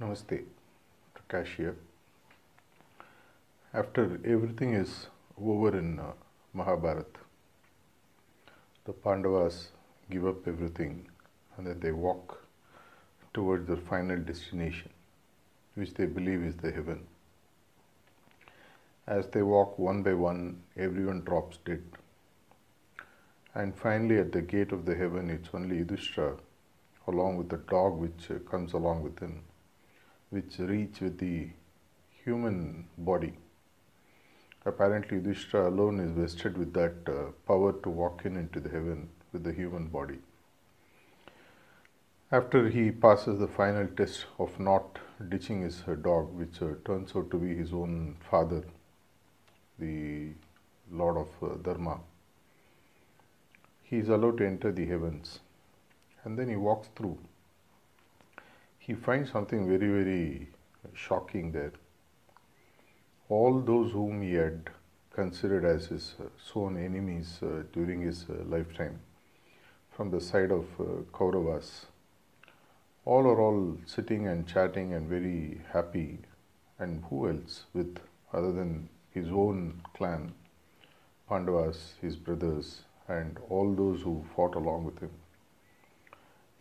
Namaste, to cashier. After everything is over in Mahabharata, the Pandavas give up everything and then they walk towards their final destination, which they believe is the heaven. As they walk one by one, everyone drops dead. And finally at the gate of the heaven, it's only Yudhishthira along with the dog which comes along with him, which reach with the human body. Apparently Yudhishthira alone is vested with that power to walk into the heaven with the human body. After he passes the final test of not ditching his dog, which turns out to be his own father, the Lord of Dharma, he is allowed to enter the heavens. And then he walks through. He finds something very, very shocking there. All those whom he had considered as his sworn enemies during his lifetime, from the side of Kauravas, all are all sitting and chatting and very happy, and who else with other than his own clan, Pandavas, his brothers, and all those who fought along with him.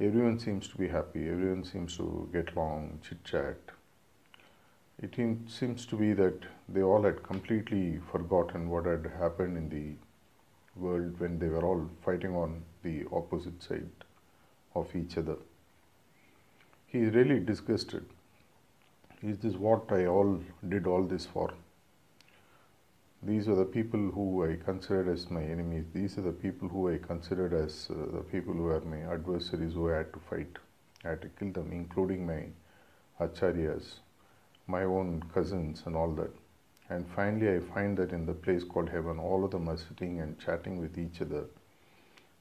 Everyone seems to be happy, everyone seems to get along, chit-chat. It seems to be that they all had completely forgotten what had happened in the world when they were all fighting on the opposite side of each other. He is really disgusted. Is this what I did all this for? These are the people who I considered as my enemies. These are the people who I considered as the people who are my adversaries, who I had to fight. I had to kill them, including my acharyas, my own cousins and all that. And finally I find that in the place called heaven, all of them are sitting and chatting with each other,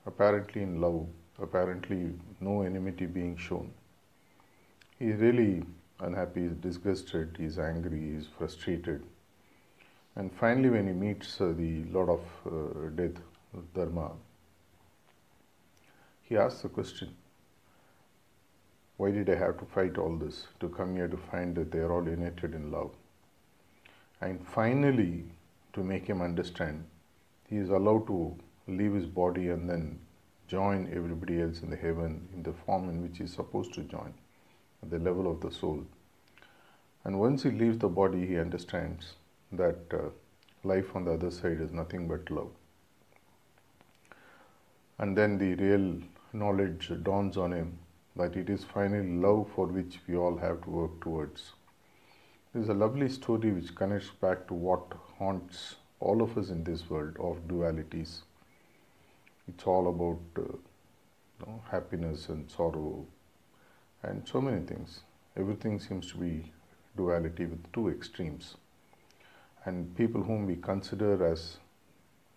apparently in love, apparently no enmity being shown. He is really unhappy, he is disgusted, he is angry, he is frustrated. And finally when he meets the Lord of Death, Dharma, he asks the question, why did I have to fight all this, to come here to find that they are all united in love? And finally, to make him understand, he is allowed to leave his body and then join everybody else in the heaven in the form in which he is supposed to join, at the level of the soul. And once he leaves the body, he understands that life on the other side is nothing but love. And then the real knowledge dawns on him that it is finally love for which we all have to work towards. There is a lovely story which connects back to what haunts all of us in this world of dualities. It's all about happiness and sorrow, and so many things. Everything seems to be duality with two extremes. And people whom we consider as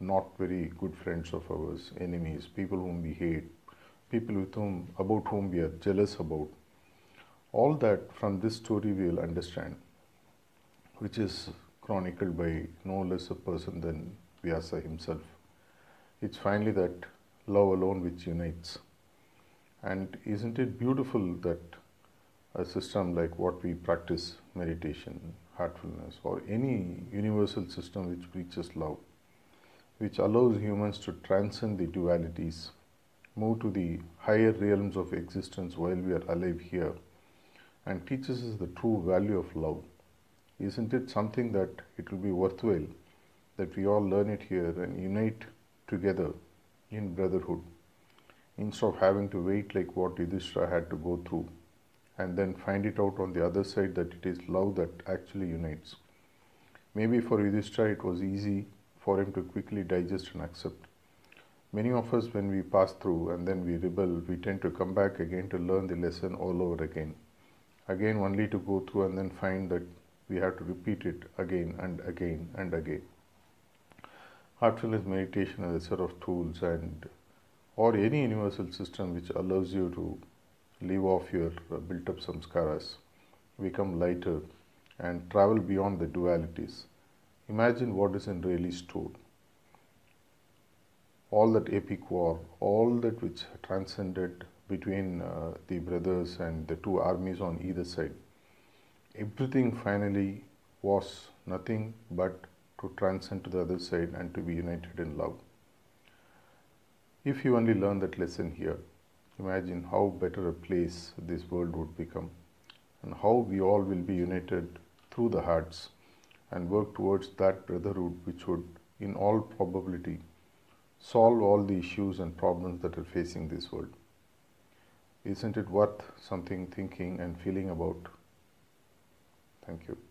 not very good friends of ours, enemies, people whom we hate, people with whom, about whom we are jealous about, all that from this story we will understand, which is chronicled by no less a person than Vyasa himself. It's finally that love alone which unites. And isn't it beautiful that a system like what we practice, meditation, heartfulness, or any universal system which preaches love, which allows humans to transcend the dualities, move to the higher realms of existence while we are alive here, and teaches us the true value of love. Isn't it something that it will be worthwhile that we all learn it here and unite together in brotherhood, instead of having to wait like what Yudhishthira had to go through and then find it out on the other side that it is love that actually unites. Maybe for Yudhishthira it was easy for him to quickly digest and accept. Many of us, when we pass through and then we rebel, we tend to come back again to learn the lesson all over again. Again only to go through and then find that we have to repeat it again and again and again. Heartfulness meditation is a set of tools and or any universal system which allows you to leave off your built-up samskaras, become lighter and travel beyond the dualities. Imagine what is in really stored. All that epic war, all that which transcended between the brothers and the two armies on either side. everything finally was nothing but to transcend to the other side and to be united in love. If you only learn that lesson here, imagine how better a place this world would become, and how we all will be united through the hearts and work towards that brotherhood which would, in all probability, solve all the issues and problems that are facing this world. Isn't it worth something thinking and feeling about? Thank you.